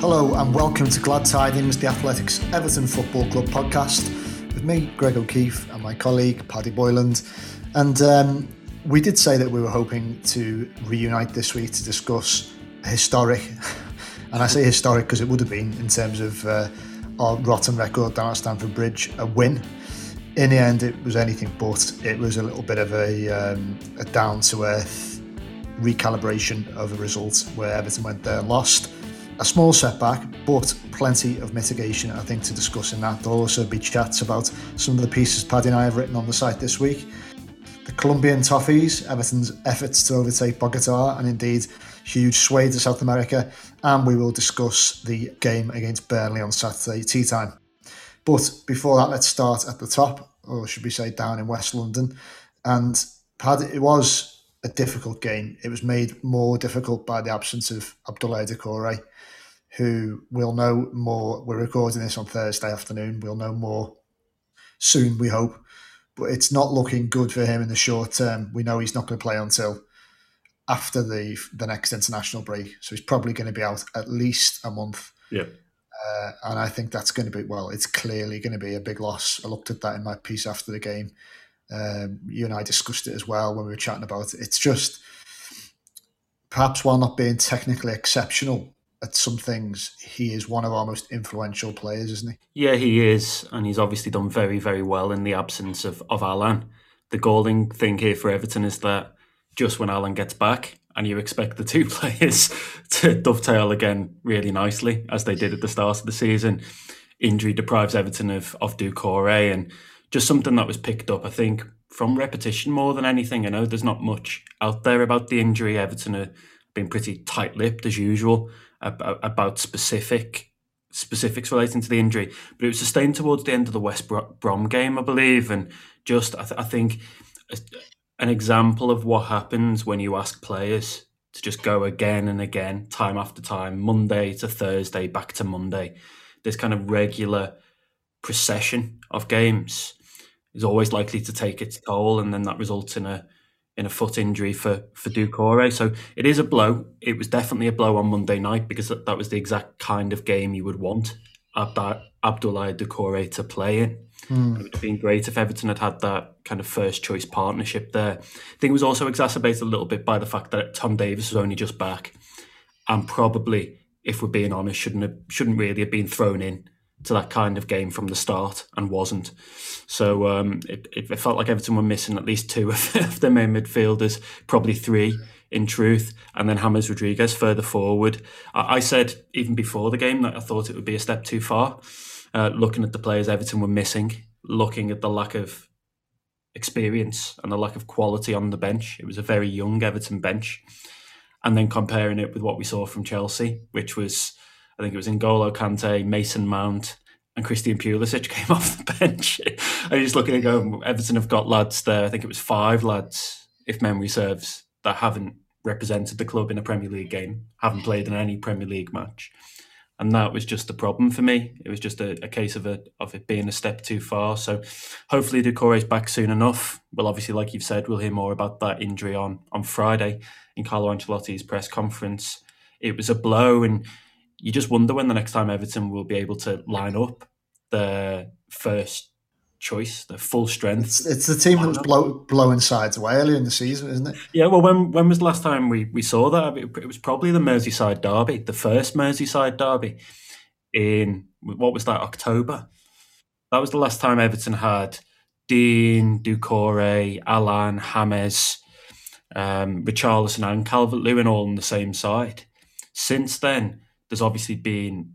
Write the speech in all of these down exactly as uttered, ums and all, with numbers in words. Hello and welcome to Glad Tidings, the Athletic's Everton Football Club podcast, with me, Greg O'Keefe, and my colleague, Paddy Boyland. And um, we did say that we were hoping to reunite this week to discuss a historic, and I say historic because it would have been in terms of uh, our rotten record down at Stamford Bridge, a win. In the end, it was anything but. It was a little bit of a, um, a down-to-earth recalibration of a result where Everton went there and lost. A small setback, but plenty of mitigation, I think, to discuss in that. There'll also be chats about some of the pieces Paddy and I have written on the site this week. The Colombian Toffees, Everton's efforts to overtake Bogota, and indeed huge sway to South America. And we will discuss the game against Burnley on Saturday, tea time. But before that, let's start at the top, or should we say down in West London. And Paddy, it was a difficult game. It was made more difficult by the absence of Abdoulaye Doucouré, who we'll know more. We're recording this on Thursday afternoon. We'll know more soon, we hope. But it's not looking good for him in the short term. We know he's not going to play until after the the next international break. So he's probably going to be out at least a month. Yeah. Uh, and I think that's going to be, well, it's clearly going to be a big loss. I looked at that in my piece after the game. Um, you and I discussed it as well when we were chatting about it. It's just, perhaps while not being technically exceptional at some things, he is one of our most influential players, isn't he? Yeah, he is. And he's obviously done very, very well in the absence of, of Alan. The galling thing here for Everton is that just when Alan gets back, and you expect the two players to dovetail again really nicely, as they did at the start of the season, injury deprives Everton of, of Doucouré, and just something that was picked up, I think, from repetition more than anything. I know there's not much out there about the injury. Everton have been pretty tight-lipped, as usual, about, about specific specifics relating to the injury. But it was sustained towards the end of the West Brom game, I believe. And just, I, th- I think, an example of what happens when you ask players to just go again and again, time after time, Monday to Thursday, back to Monday. This kind of regular procession of games is always likely to take its toll, and then that results in a in a foot injury for for Doucouré. So it is a blow. It was definitely a blow on Monday night, because that, that was the exact kind of game you would want Abda, Abdoulaye Doucouré to play in. Mm. It would have been great if Everton had had that kind of first choice partnership there. I think it was also exacerbated a little bit by the fact that Tom Davies was only just back, and probably, if we're being honest, shouldn't have, shouldn't really have been thrown in to that kind of game from the start, and wasn't. So um, it, it felt like Everton were missing at least two of their main midfielders, probably three in truth, and then James Rodriguez further forward. I, I said even before the game that I thought it would be a step too far, uh, looking at the players Everton were missing, looking at the lack of experience and the lack of quality on the bench. It was a very young Everton bench. And then comparing it with what we saw from Chelsea, which was, I think it was N'Golo Kante, Mason Mount, and Christian Pulisic came off the bench. I was just looking at going, Everton have got lads there. I think it was five lads, if memory serves, that haven't represented the club in a Premier League game, haven't played in any Premier League match. And that was just the problem for me. It was just a, a case of a, of it being a step too far. So hopefully Doucouré's back soon enough. Well, obviously, like you've said, we'll hear more about that injury on, on Friday in Carlo Ancelotti's press conference. It was a blow, and you just wonder when the next time Everton will be able to line up their first choice, their full strength. It's, it's the team that was blow, blowing sides away earlier in the season, isn't it? Yeah, well, when when was the last time we, we saw that? I mean, it was probably the Merseyside Derby, the first Merseyside Derby in, what was that, October? That was the last time Everton had Dean, Doucouré, Alan, James, um, Richarlison and Calvert-Lewin all on the same side. Since then, there's obviously been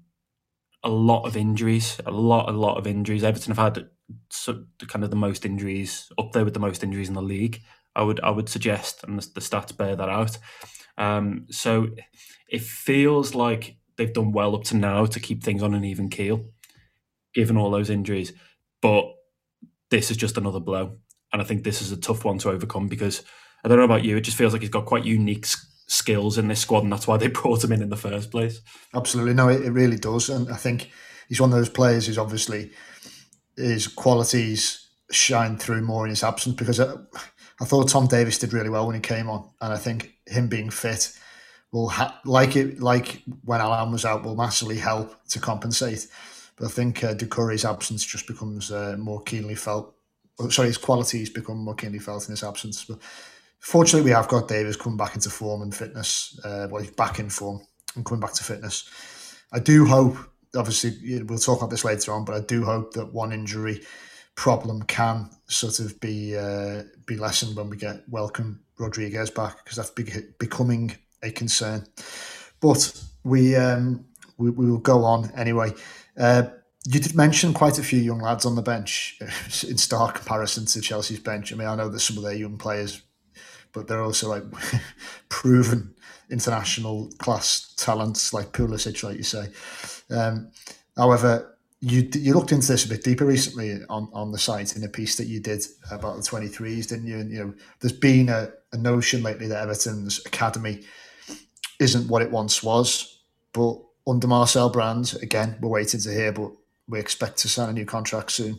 a lot of injuries, a lot, a lot of injuries. Everton have had so, kind of the most injuries, up there with the most injuries in the league, I would I would suggest, and the, the stats bear that out. Um, so it feels like they've done well up to now to keep things on an even keel, given all those injuries. But this is just another blow. And I think this is a tough one to overcome because, I don't know about you, it just feels like he's got quite unique skills in this squad, and that's why they brought him in in the first place. Absolutely. No, it, it really does. And I think he's one of those players who's obviously... his qualities shine through more in his absence, because I, I thought Tom Davies did really well when he came on, and I think him being fit will ha- like it like when Alan was out will massively help to compensate. But I think uh, Doucouré's absence just becomes uh, more keenly felt. Oh, sorry, his qualities become more keenly felt in his absence. But fortunately, we have got Davies coming back into form and fitness. Uh, well, he's back in form and coming back to fitness. I do hope. Obviously, we'll talk about this later on, but I do hope that one injury problem can sort of be uh, be lessened when we get welcome Rodriguez back, because that's be- becoming a concern. But we um, we, we will go on anyway. Uh, you did mention quite a few young lads on the bench in stark comparison to Chelsea's bench. I mean, I know that some of their young players, but they're also like proven international class talents like Pulisic, like you say. Um, however, you you looked into this a bit deeper recently on, on the site in a piece that you did about the twenty-threes, didn't you? And, you know, there's been a, a notion lately that Everton's academy isn't what it once was, but under Marcel Brands, again, we're waiting to hear, but we expect to sign a new contract soon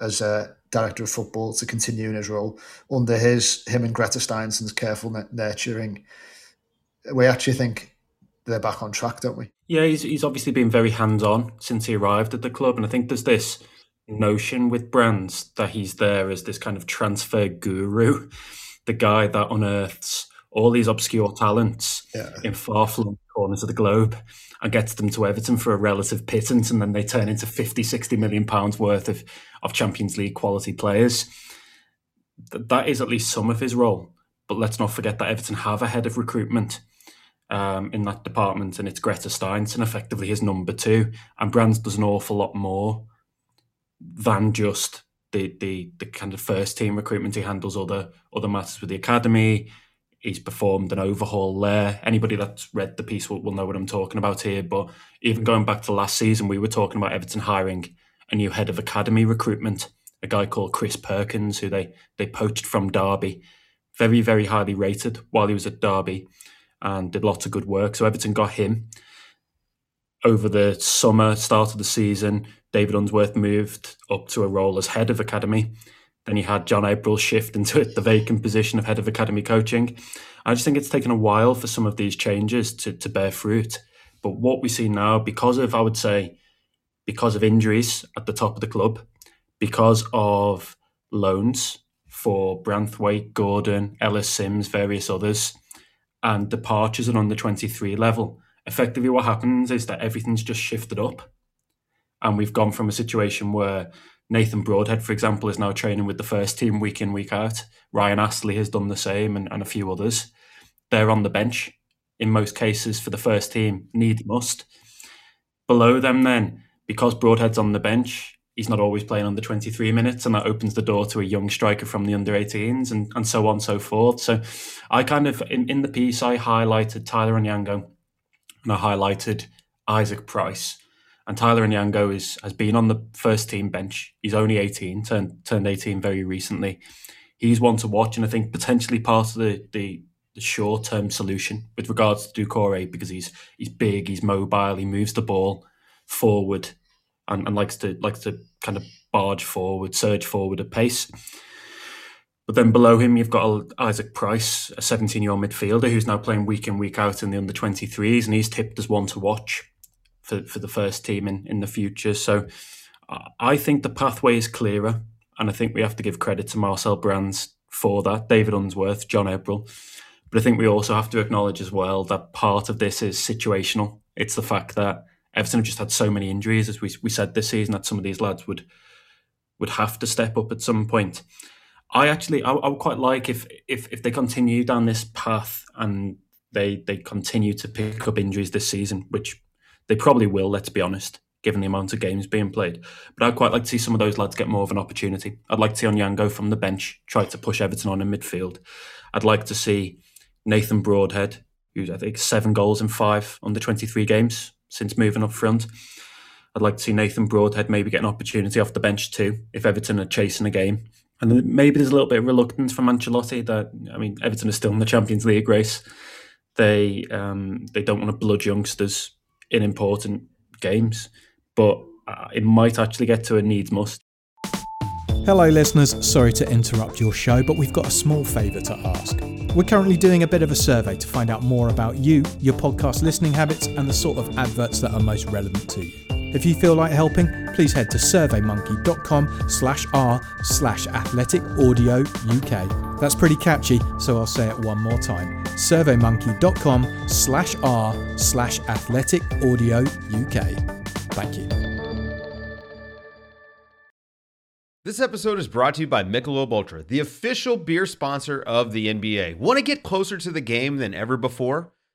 as a director of football to continue in his role under his him and Greta Steinson's careful nurturing. We actually think they're back on track, don't we? Yeah, he's he's obviously been very hands-on since he arrived at the club, and I think there's this notion with Brands that he's there as this kind of transfer guru, the guy that unearths all these obscure talents yeah. in far-flung corners of the globe and gets them to Everton for a relative pittance, and then they turn into fifty, sixty million pounds worth of, of Champions League quality players. That is at least some of his role, but let's not forget that Everton have a head of recruitment Um, in that department, and it's Greta Steinsen, effectively his number two, and Brands does an awful lot more than just the the, the kind of first team recruitment. He handles other other matters with the academy. He's performed an overhaul there. Anybody that's read the piece will, will know what I'm talking about here, but even going back to last season, we were talking about Everton hiring a new head of academy recruitment, a guy called Chris Perkins, who they they poached from Derby, very, very highly rated while he was at Derby, and did lots of good work. So Everton got him over the summer, start of the season. David Unsworth moved up to a role as head of academy. Then you had John April shift into the vacant position of head of academy coaching. I just think it's taken a while for some of these changes to, to bear fruit. But what we see now, because of, I would say, because of injuries at the top of the club, because of loans for Branthwaite, Gordon, Ellis Sims, various others, and departures and under twenty-three level, effectively what happens is that everything's just shifted up. And we've gone from a situation where Nathan Broadhead, for example, is now training with the first team week in, week out. Ryan Astley has done the same, and, and a few others. They're on the bench in most cases for the first team, need must. Below them then, because Broadhead's on the bench, he's not always playing under twenty-three minutes, and that opens the door to a young striker from the under eighteens, and, and so on and so forth. So I kind of, in, in the piece, I highlighted Tyler Onyango and I highlighted Isaac Price. And Tyler Onyango is, has been on the first team bench. He's only eighteen, turned turned eighteen very recently. He's one to watch, and I think potentially part of the, the the short-term solution with regards to Doucouré, because he's he's big, he's mobile, he moves the ball forward and, and likes to likes to kind of barge forward, surge forward at pace. But then below him, you've got Isaac Price, a seventeen-year-old midfielder who's now playing week in, week out in the under twenty-threes, and he's tipped as one to watch for, for the first team in, in the future. So I think the pathway is clearer, and I think we have to give credit to Marcel Brands for that, David Unsworth, John Ebrell. But I think we also have to acknowledge as well that part of this is situational. It's the fact that Everton have just had so many injuries, as we we said this season, that some of these lads would would have to step up at some point. I actually, I, I would quite like if, if if they continue down this path and they they continue to pick up injuries this season, which they probably will, let's be honest, given the amount of games being played. But I'd quite like to see some of those lads get more of an opportunity. I'd like to see Onyango from the bench try to push Everton on in midfield. I'd like to see Nathan Broadhead, who's, I think, seven goals in five under twenty-three games since moving up front. I'd like to see Nathan Broadhead maybe get an opportunity off the bench too, if Everton are chasing a game. And maybe there's a little bit of reluctance from Ancelotti that, I mean, Everton are still in the Champions League race. They um, they don't want to blood youngsters in important games, but it might actually get to a needs must. Hello listeners, sorry to interrupt your show, but we've got a small favour to ask. We're currently doing a bit of a survey to find out more about you, your podcast listening habits, and the sort of adverts that are most relevant to you. If you feel like helping, please head to surveymonkey.com slash r slash athletic audio UK. That's pretty catchy, so I'll say it one more time. surveymonkey.com slash r slash athletic audio UK. Thank you. This episode is brought to you by Michelob Ultra, the official beer sponsor of the N B A. Want to get closer to the game than ever before?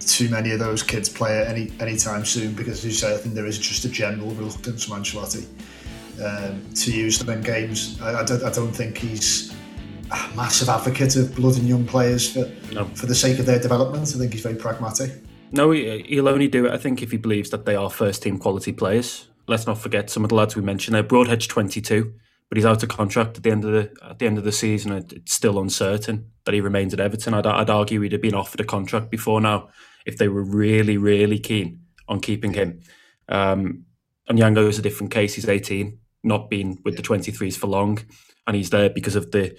too many of those kids play at any any time soon, because as you say, I think there is just a general reluctance from Ancelotti um, to use them in games. I, I, don't, I don't think he's a massive advocate of blood and young players for no. for the sake of their development. I think he's very pragmatic. No, he, he'll only do it, I think, if he believes that they are first-team quality players. Let's not forget some of the lads we mentioned there. Broadhead's twenty-two, but he's out of contract at the end of the at the end of the season. It's still uncertain that he remains at Everton. I'd, I'd argue he'd have been offered a contract before now if they were really, really keen on keeping him. Um, and Onyango is a different case. He's eighteen, not been with the twenty-threes for long, and he's there because of the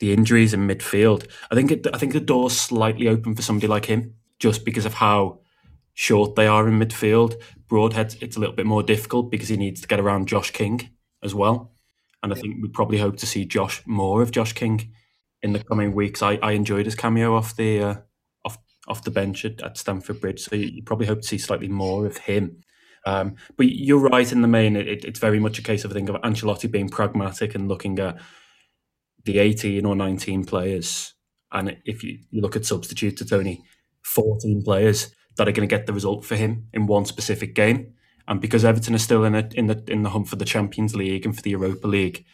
the injuries in midfield. I think it, I think the door's slightly open for somebody like him, just because of how short they are in midfield. Broadhead, it's a little bit more difficult because he needs to get around Josh King as well. And I think we probably hope to see Josh more of Josh King in the coming weeks. I, I enjoyed his cameo off the... Uh, off the bench at, at Stamford Bridge, so you, you probably hope to see slightly more of him. Um, but you're right in the main, it, it, it's very much a case of, I think, of Ancelotti being pragmatic and looking at the eighteen or nineteen players. And if you, you look at substitutes, it's only fourteen players that are going to get the result for him in one specific game. And because Everton are still in, a, in, the, in the hunt for the Champions League and for the Europa League,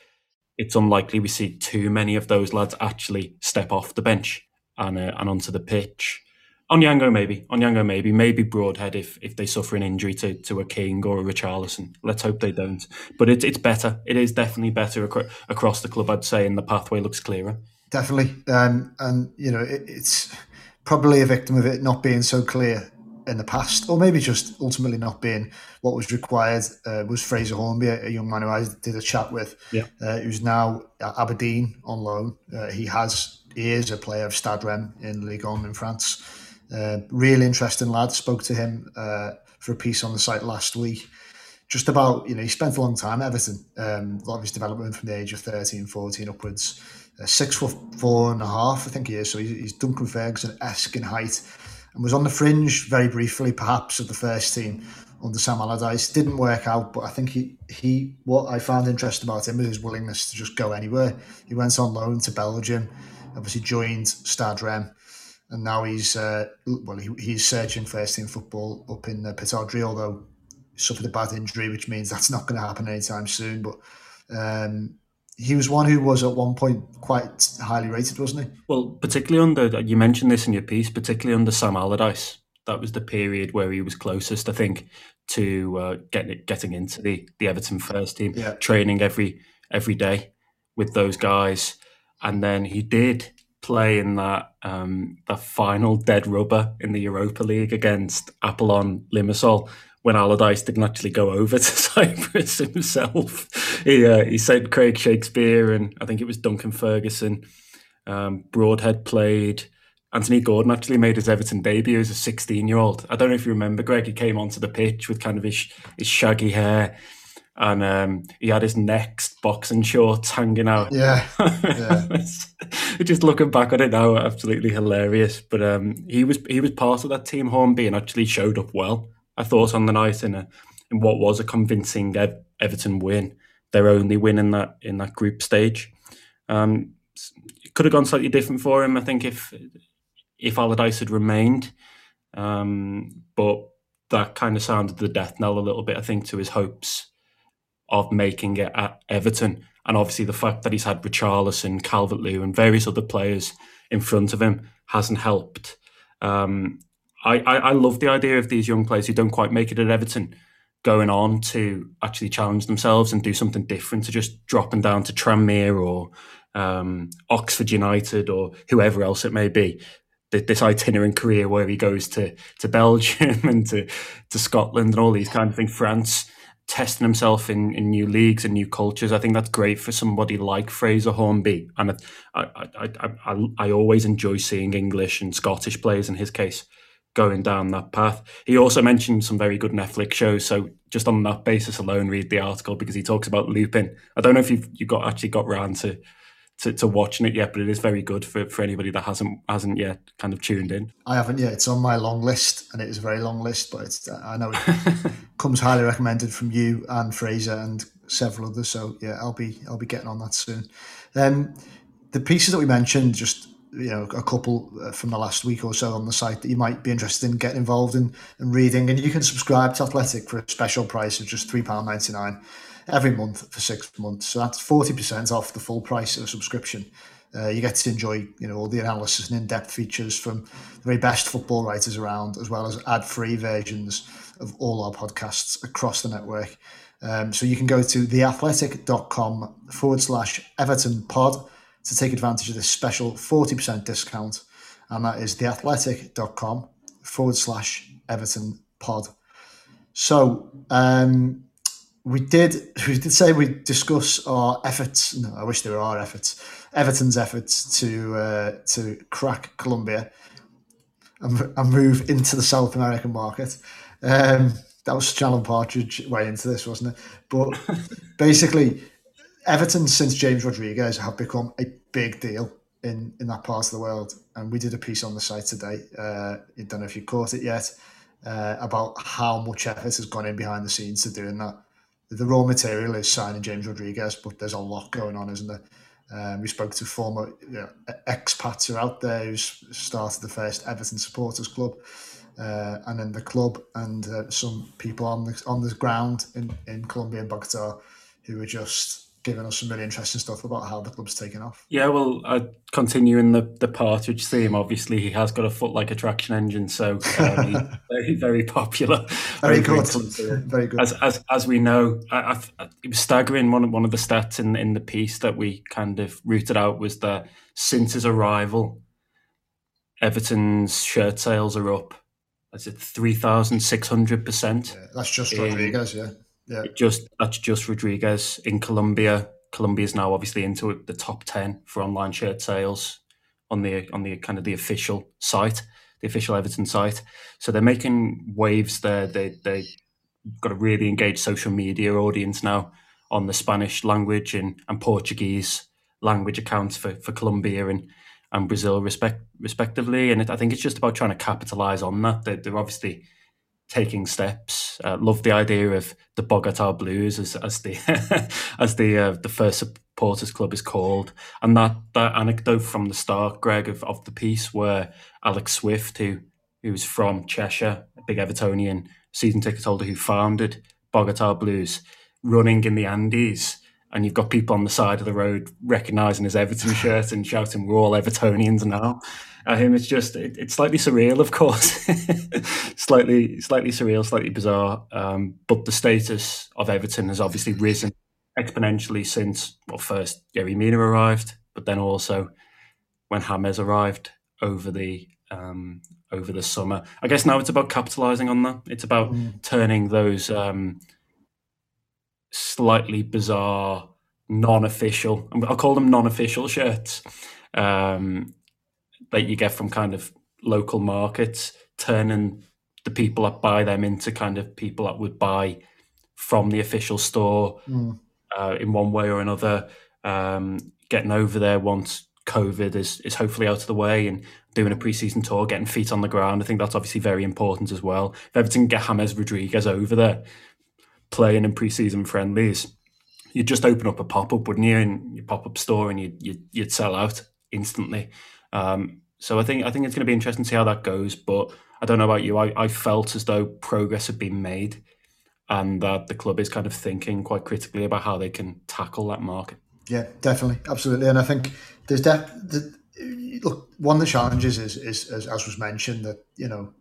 it's unlikely we see too many of those lads actually step off the bench and, uh, and onto the pitch. Onyango maybe, Onyango maybe, maybe Broadhead if, if they suffer an injury to, to a King or a Richarlison. Let's hope they don't. But it, it's better. It is definitely better ac- across the club, I'd say, and the pathway looks clearer. Definitely. Um, and, you know, it, it's probably a victim of it not being so clear in the past, or maybe just ultimately not being what was required. Uh, was Fraser Hornby, a young man who I did a chat with, yeah. uh, who's now at Aberdeen on loan. Uh, he has, he is a player of Stade Reims in Ligue one in France. Uh, real interesting lad. Spoke to him uh, for a piece on the site last week. Just about, you know, he spent a long time at Everton. Um, a lot of his development from the age of thirteen, fourteen upwards. Uh, six foot four and a half, I think he is. So he's, he's Duncan Ferguson-esque in height, and was on the fringe very briefly, perhaps, of the first team under Sam Allardyce. Didn't work out, but I think he, he what I found interesting about him was his willingness to just go anywhere. He went on loan to Belgium, obviously joined Stade Reims, and now he's uh, well, he, he's searching first team football up in uh, Pataudry, although he suffered a bad injury, which means that's not going to happen anytime soon. But um, he was one who was at one point quite highly rated, wasn't he? Well, particularly under, you mentioned this in your piece, particularly under Sam Allardyce. That was the period where he was closest, I think, to uh, getting getting into the, the Everton first team, yeah. Training every every day with those guys, and then he did play in that um, that final dead rubber in the Europa League against Apollon Limassol when Allardyce didn't actually go over to Cyprus himself. He uh, he sent Craig Shakespeare and I think it was Duncan Ferguson. Um, Broadhead played. Anthony Gordon actually made his Everton debut as a sixteen-year-old. I don't know if you remember, Greg, he came onto the pitch with kind of his, his shaggy hair and um, he had his next boxing shorts hanging out. Yeah, yeah. Just looking back on it now, absolutely hilarious. But um, he was he was part of that team, Hornby, and actually showed up well, I thought, on the night in, a, in what was a convincing Ev- Everton win, their only win in that in that group stage. Um, it could have gone slightly different for him, I think, if... if Allardyce had remained, um, but that kind of sounded the death knell a little bit, I think, to his hopes of making it at Everton. And obviously the fact that he's had Richarlison, Calvert-Lewin and various other players in front of him hasn't helped. Um, I, I, I love the idea of these young players who don't quite make it at Everton going on to actually challenge themselves and do something different to just dropping down to Tranmere or um, Oxford United or whoever else it may be. This itinerant career where he goes to, to Belgium and to, to Scotland and all these kind of things, France, testing himself in, in new leagues and new cultures. I think that's great for somebody like Fraser Hornby. And I I, I, I I always enjoy seeing English and Scottish players, in his case, going down that path. He also mentioned some very good Netflix shows. So just on that basis alone, read the article because he talks about Lupin. I don't know if you've you got actually got round to... To, to watching it yet, but it is very good for, for anybody that hasn't hasn't yet kind of tuned in. I haven't yet. It's on my long list, and it is a very long list, but it's, I know it comes highly recommended from you and Fraser and several others. So yeah, I'll be I'll be getting on that soon. Um, the pieces that we mentioned, just you know, a couple from the last week or so on the site that you might be interested in getting involved in and reading, and you can subscribe to Athletic for a special price of just three pounds ninety-nine. Every month for six months. So that's forty percent off the full price of a subscription. Uh, you get to enjoy, you know, all the analysis and in-depth features from the very best football writers around, as well as ad-free versions of all our podcasts across the network. Um, so you can go to theathletic.com forward slash Everton pod to take advantage of this special forty percent discount. And that is theathletic.com forward slash Everton pod. So, um, We did we did say we'd discuss our efforts, no, I wish they were our efforts, Everton's efforts to uh, to crack Colombia and, and move into the South American market. Um, that was Alan Partridge way into this, wasn't it? But basically, Everton, since James Rodriguez, have become a big deal in, in that part of the world. And we did a piece on the site today, uh, I don't know if you caught it yet, uh, about how much effort has gone in behind the scenes to doing that. The raw material is signing James Rodriguez, but there's a lot going on, isn't there? Um, we spoke to former you know, expats who are out there who started the first Everton Supporters Club uh, and then the club and uh, some people on the, on the ground in, in Colombia and Bogota who were just giving us some really interesting stuff about how the club's taken off. Yeah, well, uh, continuing the, the Partridge theme, obviously he has got a foot like a traction engine, so um, very, very popular. Very, very good. Very good. As, as, as we know, I, I, it was staggering. One of, one of the stats in, in the piece that we kind of rooted out was that since his arrival, Everton's shirt sales are up. That's at three thousand six hundred percent. Yeah, that's just Rodriguez, yeah. Yeah. It just that's just Rodriguez in Colombia. Colombia is now obviously into the top ten for online shirt sales on the on the kind of the official site. the official Everton site. So they're making waves there. They, they've got a really engaged social media audience now on the Spanish language and, and Portuguese language accounts for, for Colombia and, and Brazil respect, respectively. And it, I think it's just about trying to capitalise on that. They're, they're obviously taking steps. Uh, love the idea of the Bogota Blues as, as the as the uh, the first supporters club is called. And that, that anecdote from the start, Greg, of, of the piece where Alex Swift, who who's from Cheshire, a big Evertonian season ticket holder who founded Bogota Blues, running in the Andes, and you've got people on the side of the road recognising his Everton shirt and shouting, "We're all Evertonians now." I mean, it's just, it, it's slightly surreal, of course. slightly slightly surreal, slightly bizarre. Um, but the status of Everton has obviously risen exponentially since, well, first Yerry Mina arrived, but then also when James arrived over the um, over the summer. I guess now it's about capitalising on that. It's about mm. turning those... Um, slightly bizarre, non-official, I'll call them non-official shirts um, that you get from kind of local markets, turning the people that buy them into kind of people that would buy from the official store mm. uh, in one way or another, um, getting over there once COVID is, is hopefully out of the way and doing a pre-season tour, getting feet on the ground. I think that's obviously very important as well. If Everton get James Rodriguez over there, playing in pre-season friendlies, you'd just open up a pop-up, wouldn't you, in your pop-up store, and you'd you'd, you'd sell out instantly. Um, so I think I think it's going to be interesting to see how that goes. But I don't know about you. I, I felt as though progress had been made, and that the club is kind of thinking quite critically about how they can tackle that market. Yeah, definitely, absolutely. And I think there's def- the, look, one of the challenges is, is, is as was mentioned, that you know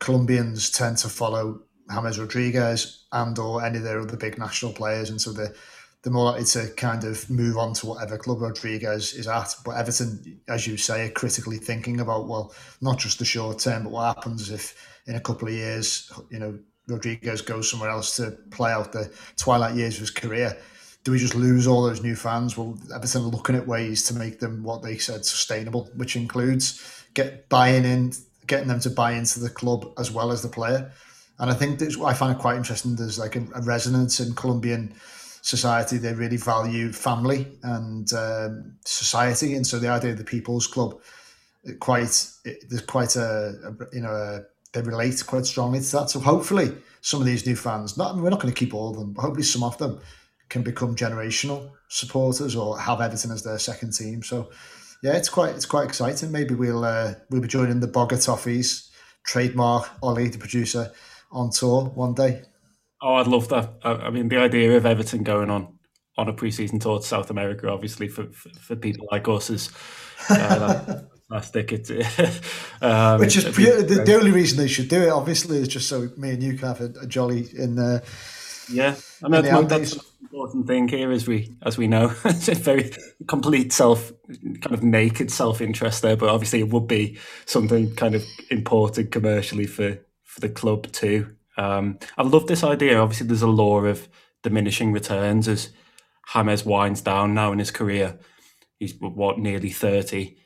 Colombians tend to follow James Rodriguez and or any of their other big national players, and so they're, they're more likely to kind of move on to whatever club Rodriguez is at. But Everton, as you say, are critically thinking about, well, not just the short term, but what happens if in a couple of years, you know, Rodriguez goes somewhere else to play out the twilight years of his career. Do we just lose all those new fans? Well, Everton are looking at ways to make them, what they said, sustainable, which includes get buying in, getting them to buy into the club as well as the player. And I think that's what I find it quite interesting. There's like a, a resonance in Colombian society. They really value family and um, society, and so the idea of the People's Club, it quite it, there's quite a, a you know a, they relate quite strongly to that. So hopefully some of these new fans, not I mean, we're not going to keep all of them, but hopefully some of them can become generational supporters or have Everton as their second team. So yeah, it's quite it's quite exciting. Maybe we'll uh, we'll be joining the Bogotoffees, trademark Ollie, the producer, on tour one day. Oh, I'd love that. I, I mean, the idea of Everton going on on a pre-season tour to South America, obviously for for, for people like us, is uh, fantastic. It, um, Which is purely, the, the only reason they should do it, obviously, is just so me and you can have a, a jolly in there. Uh, yeah, I mean, that's, that's the important thing here, as we as we know. It's a very complete self, kind of naked self-interest there, but obviously it would be something kind of imported commercially for. for the club too. Um, I love this idea. Obviously there's a law of diminishing returns as James winds down now in his career. He's what, nearly thirty.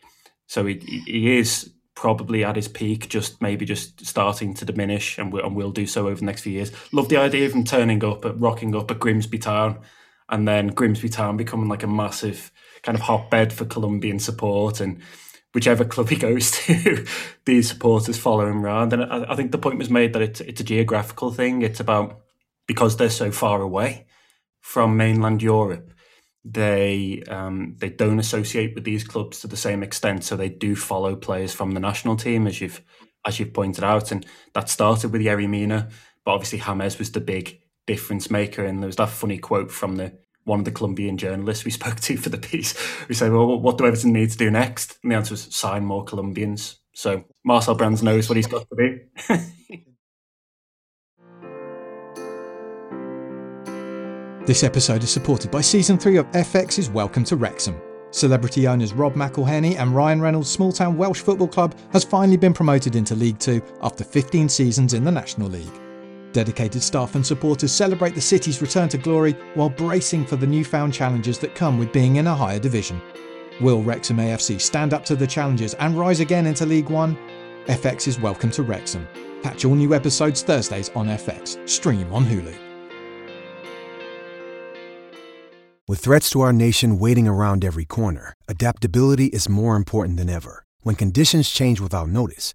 So he, he is probably at his peak, just maybe just starting to diminish, and, we, and we'll do so over the next few years. Love the idea of him turning up, at rocking up at Grimsby Town, and then Grimsby Town becoming like a massive kind of hotbed for Colombian support, and whichever club he goes to, these supporters follow him around. And I, I think the point was made that it's, it's a geographical thing. It's about, because they're so far away from mainland Europe, they um, they don't associate with these clubs to the same extent. So they do follow players from the national team, as you've as you've pointed out. And that started with Yerry Mina, but obviously James was the big difference maker. And there was that funny quote from the one of the Colombian journalists we spoke to for the piece, we said, well, what do Everton need to do next? And the answer was, sign more Colombians. So Marcel Brands knows what he's got to do. This episode is supported by Season three of F X's Welcome to Wrexham. Celebrity owners Rob McElhenney and Ryan Reynolds' small-town Welsh football club has finally been promoted into League two after fifteen seasons in the National League. Dedicated staff and supporters celebrate the city's return to glory while bracing for the newfound challenges that come with being in a higher division. Will Wrexham A F C stand up to the challenges and rise again into League One? F X's Welcome to Wrexham. Catch all new episodes Thursdays on F X. Stream on Hulu. With threats to our nation waiting around every corner, adaptability is more important than ever. When conditions change without notice,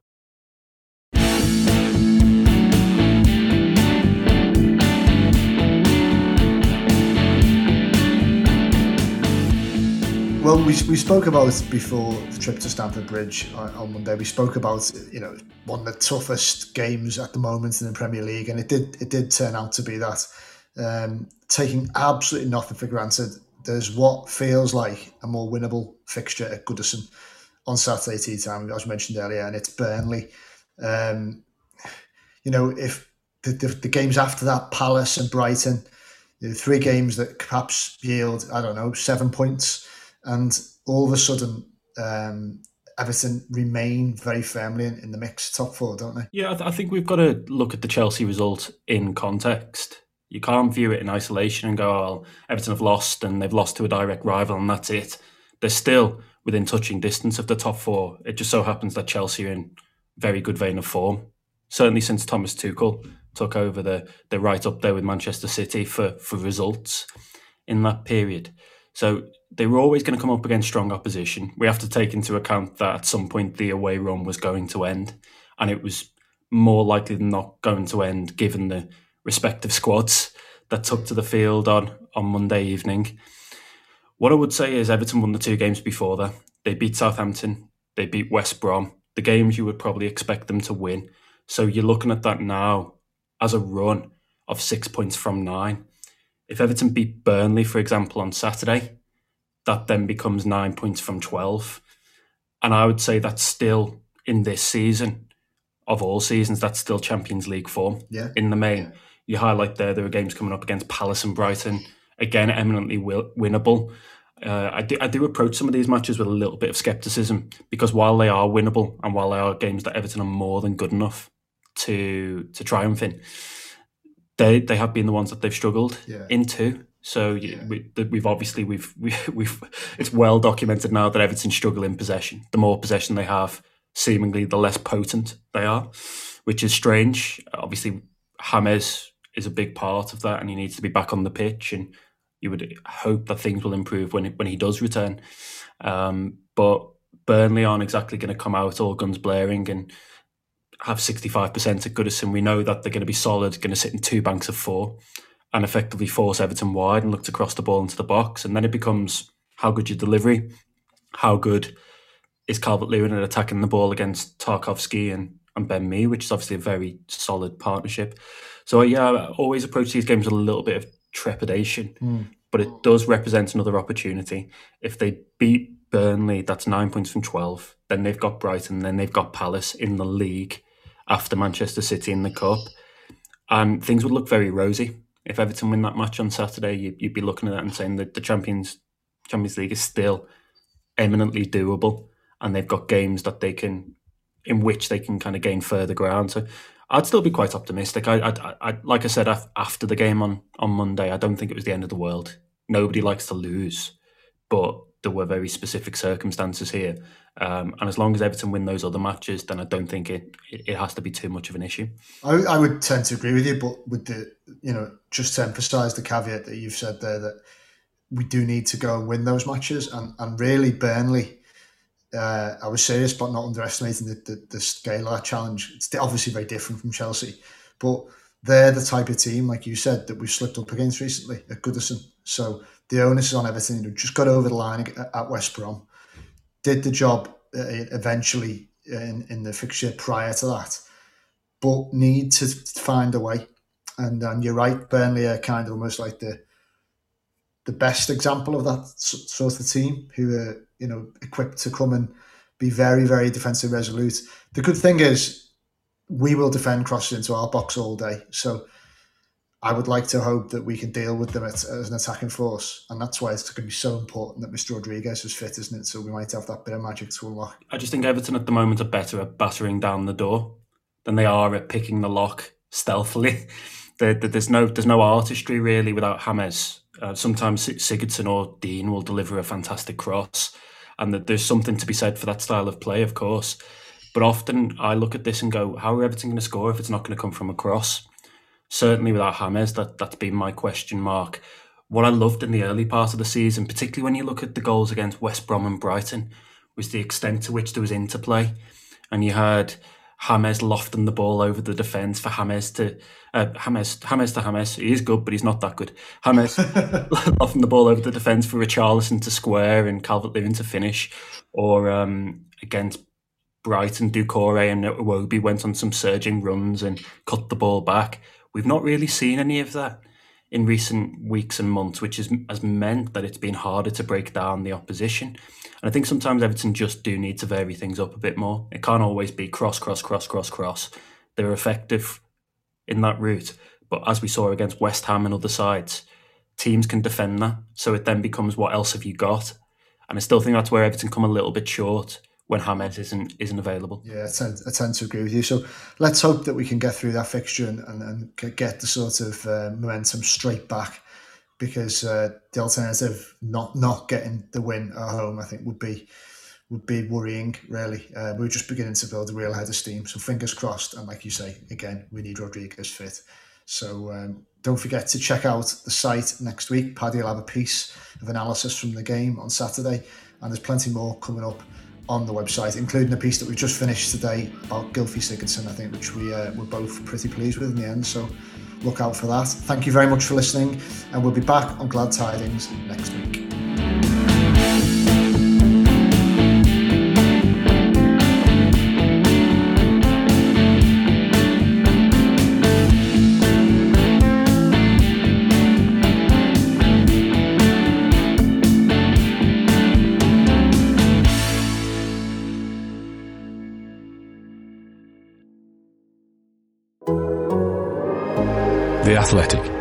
Well, we we spoke about it before the trip to Stamford Bridge on, on Monday. We spoke about, you know, one of the toughest games at the moment in the Premier League, and it did it did turn out to be that. Um, taking absolutely nothing for granted, there's what feels like a more winnable fixture at Goodison on Saturday tea time, as mentioned earlier, and it's Burnley. Um, you know, if the, the, the games after that, Palace and Brighton, you know, three games that perhaps yield, I don't know, seven points, and all of a sudden um, Everton remain very firmly in, in the mix, top four, don't they? Yeah, I, th- I think we've got to look at the Chelsea result in context. You can't view it in isolation and go, oh, Everton have lost and they've lost to a direct rival and that's it. They're still within touching distance of the top four. It just so happens that Chelsea are in very good vein of form. Certainly since Thomas Tuchel took over, they're, they're right up there with Manchester City for, for results in that period. So they were always going to come up against strong opposition. We have to take into account that at some point the away run was going to end, and it was more likely than not going to end given the respective squads that took to the field on, on Monday evening. What I would say is Everton won the two games before that. They beat Southampton, they beat West Brom, the games you would probably expect them to win. So you're looking at that now as a run of six points from nine. If Everton beat Burnley, for example, on Saturday, that then becomes nine points from twelve. And I would say that's still, in this season, of all seasons, that's still Champions League form. Yeah. In the main, you highlight there, there are games coming up against Palace and Brighton, again, eminently will, winnable. Uh, I, do, I do approach some of these matches with a little bit of scepticism, because while they are winnable and while they are games that Everton are more than good enough to to triumph in, they they have been the ones that they've struggled yeah. into. So yeah. we, we've obviously we've we, we've it's well documented now that Everton struggle in possession. The more possession they have, seemingly the less potent they are, which is strange. Obviously, James is a big part of that, and he needs to be back on the pitch, and you would hope that things will improve when when he does return. Um, but Burnley aren't exactly going to come out all guns blaring and have sixty-five percent at Goodison. We know that they're going to be solid, going to sit in two banks of four and effectively force Everton wide and look to cross the ball into the box. And then it becomes, how good your delivery? How good is Calvert-Lewin at attacking the ball against Tarkovsky and, and Ben Mee, which is obviously a very solid partnership. So yeah, I always approach these games with a little bit of trepidation, mm. but it does represent another opportunity. If they beat Burnley, that's nine points from twelve. Then they've got Brighton, then they've got Palace in the league after Manchester City in the Cup. And things would look very rosy. If Everton win that match on Saturday, you'd, you'd be looking at that and saying that the Champions, Champions League is still eminently doable, and they've got games that they can, in which they can kind of gain further ground. So I'd still be quite optimistic. I, I, I, like I said, after the game on, on Monday, I don't think it was the end of the world. Nobody likes to lose, but there were very specific circumstances here. Um, and as long as Everton win those other matches, then I don't think it, it, it has to be too much of an issue. I, I would tend to agree with you, but with the, you know, just to emphasise the caveat that you've said there, that we do need to go and win those matches. And, and really, Burnley, Uh, I was serious, but not underestimating the, the, the scale of that challenge. It's obviously very different from Chelsea, but they're the type of team, like you said, that we've slipped up against recently at Goodison. So the onus is on Everton. Who just got over the line at West Brom, did the job uh, eventually in, in the fixture prior to that, but need to find a way. And, and you're right, Burnley are kind of almost like the the best example of that sort of team, who are, you know, equipped to come and be very, very defensive resolute. The good thing is we will defend crosses into our box all day. So I would like to hope that we can deal with them as, as an attacking force. And that's why it's going to be so important that Mister Rodriguez was fit, isn't it? So we might have that bit of magic to unlock. I just think Everton at the moment are better at battering down the door than they are at picking the lock stealthily. there, there, there's no there's no artistry really without James. Uh, sometimes Sigurdsson or Dean will deliver a fantastic cross. And that there's something to be said for that style of play, of course. But often I look at this and go, how are Everton going to score if it's not going to come from a cross? Certainly without James, that, that's been my question mark. What I loved in the early part of the season, particularly when you look at the goals against West Brom and Brighton, was the extent to which there was interplay. And you had James lofting the ball over the defence for James to... Uh, James, James to James. He is good, but he's not that good. James lofting the ball over the defence for Richarlison to square and Calvert-Lewin to finish. Or um, against Brighton, Doucouré and Iwobi went on some surging runs and cut the ball back. We've not really seen any of that in recent weeks and months, which is, has meant that it's been harder to break down the opposition. And I think sometimes Everton just do need to vary things up a bit more. It can't always be cross, cross, cross, cross, cross. They're effective in that route. But as we saw against West Ham and other sides, teams can defend that. So it then becomes, what else have you got? And I still think that's where Everton come a little bit short when James isn't isn't available. Yeah, I tend, I tend to agree with you. So let's hope that we can get through that fixture and, and, and get the sort of uh, momentum straight back, because uh, the alternative, not not getting the win at home, I think would be would be worrying, really. Uh, we're just beginning to build a real head of steam. So fingers crossed. And like you say, again, we need Rodriguez fit. So um, don't forget to check out the site next week. Paddy will have a piece of analysis from the game on Saturday. And there's plenty more coming up on the website, including a piece that we just finished today about Gylfi Sigurdsson, I think, which we uh, were both pretty pleased with in the end. So look out for that. Thank you very much for listening, and we'll be back on Glad Tidings next week. The Athletic.